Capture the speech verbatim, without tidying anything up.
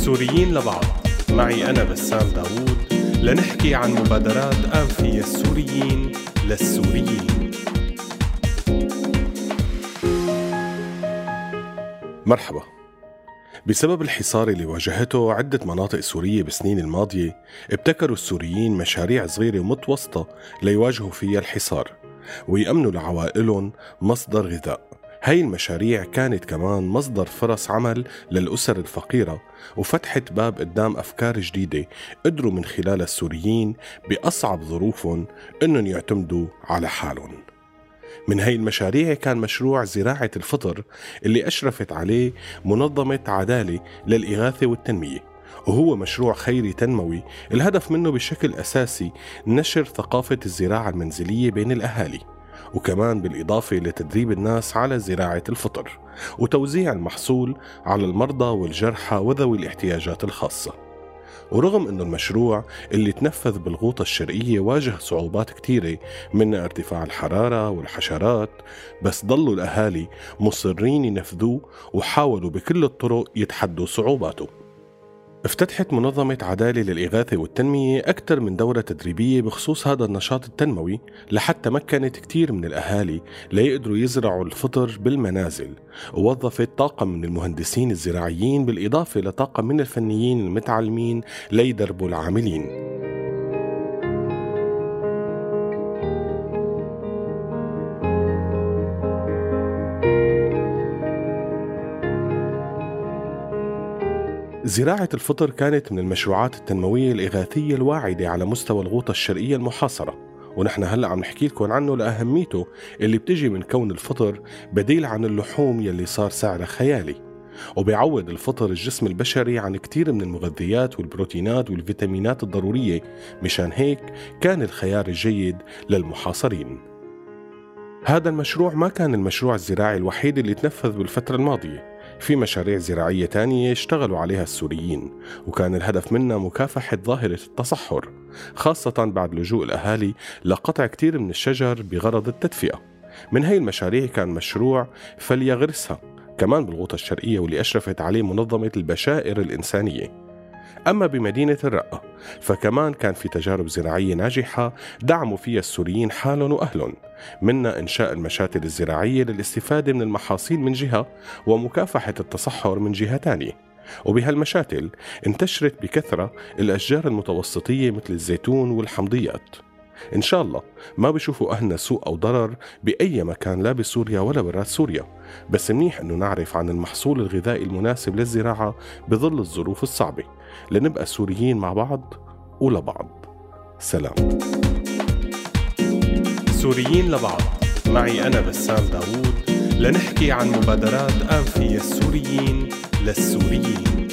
سوريين لبعض. معي أنا بسام داوود لنحكي عن مبادرات أنفية السوريين للسوريين. مرحبا. بسبب الحصار اللي واجهته عدة مناطق سورية بالسنين الماضية، ابتكروا السوريين مشاريع صغيرة ومتوسطة ليواجهوا فيها الحصار ويأمنوا لعوائلهم مصدر غذاء. هاي المشاريع كانت كمان مصدر فرص عمل للأسر الفقيرة، وفتحت باب قدام أفكار جديدة قدروا من خلال السوريين بأصعب ظروفهم أنهم يعتمدوا على حالهم. من هاي المشاريع كان مشروع زراعة الفطر اللي أشرفت عليه منظمة عدالة للإغاثة والتنمية، وهو مشروع خيري تنموي الهدف منه بشكل أساسي نشر ثقافة الزراعة المنزلية بين الأهالي، وكمان بالإضافة لتدريب الناس على زراعة الفطر وتوزيع المحصول على المرضى والجرحى وذوي الاحتياجات الخاصة. ورغم أنه المشروع اللي تنفذ بالغوطة الشرقية واجه صعوبات كتيرة من ارتفاع الحرارة والحشرات، بس ضلوا الأهالي مصرين ينفذوه وحاولوا بكل الطرق يتحدوا صعوباته. افتتحت منظمة عدالة للإغاثة والتنمية أكثر من دورة تدريبية بخصوص هذا النشاط التنموي لحتى مكنت كتير من الأهالي ليقدروا يزرعوا الفطر بالمنازل، ووظفت طاقم من المهندسين الزراعيين بالإضافة لطاقم من الفنيين المتعلمين ليدربوا العاملين. زراعة الفطر كانت من المشروعات التنموية الإغاثية الواعدة على مستوى الغوطة الشرقية المحاصرة، ونحن هلأ عم نحكي لكم عنه لأهميته اللي بتجي من كون الفطر بديل عن اللحوم يلي صار سعره خيالي، وبيعوض الفطر الجسم البشري عن كتير من المغذيات والبروتينات والفيتامينات الضرورية. مشان هيك كان الخيار الجيد للمحاصرين. هذا المشروع ما كان المشروع الزراعي الوحيد اللي تنفذ بالفترة الماضية، في مشاريع زراعية تانية اشتغلوا عليها السوريين، وكان الهدف منها مكافحة ظاهرة التصحر، خاصة بعد لجوء الأهالي لقطع كتير من الشجر بغرض التدفئة. من هاي المشاريع كان مشروع فليغرسها كمان بالغوطة الشرقية، واللي أشرفت عليه منظمة البشائر الإنسانية. أما بمدينة الرقة فكمان كان في تجارب زراعية ناجحة دعموا فيها السوريين حالهم وأهلهم، منها إنشاء المشاتل الزراعية للاستفادة من المحاصيل من جهة، ومكافحة التصحر من جهة تانية. وبهالمشاتل انتشرت بكثرة الأشجار المتوسطية مثل الزيتون والحمضيات. إن شاء الله ما بشوفوا أهلنا سوء أو ضرر بأي مكان، لا بسوريا ولا برات سوريا، بس منيح أنه نعرف عن المحصول الغذائي المناسب للزراعة بظل الظروف الصعبة، لنبقى سوريين مع بعض ولبعض. سلام. سوريين لبعض. معي أنا بسام داوود لنحكي عن مبادرات أنفية السوريين للسوريين.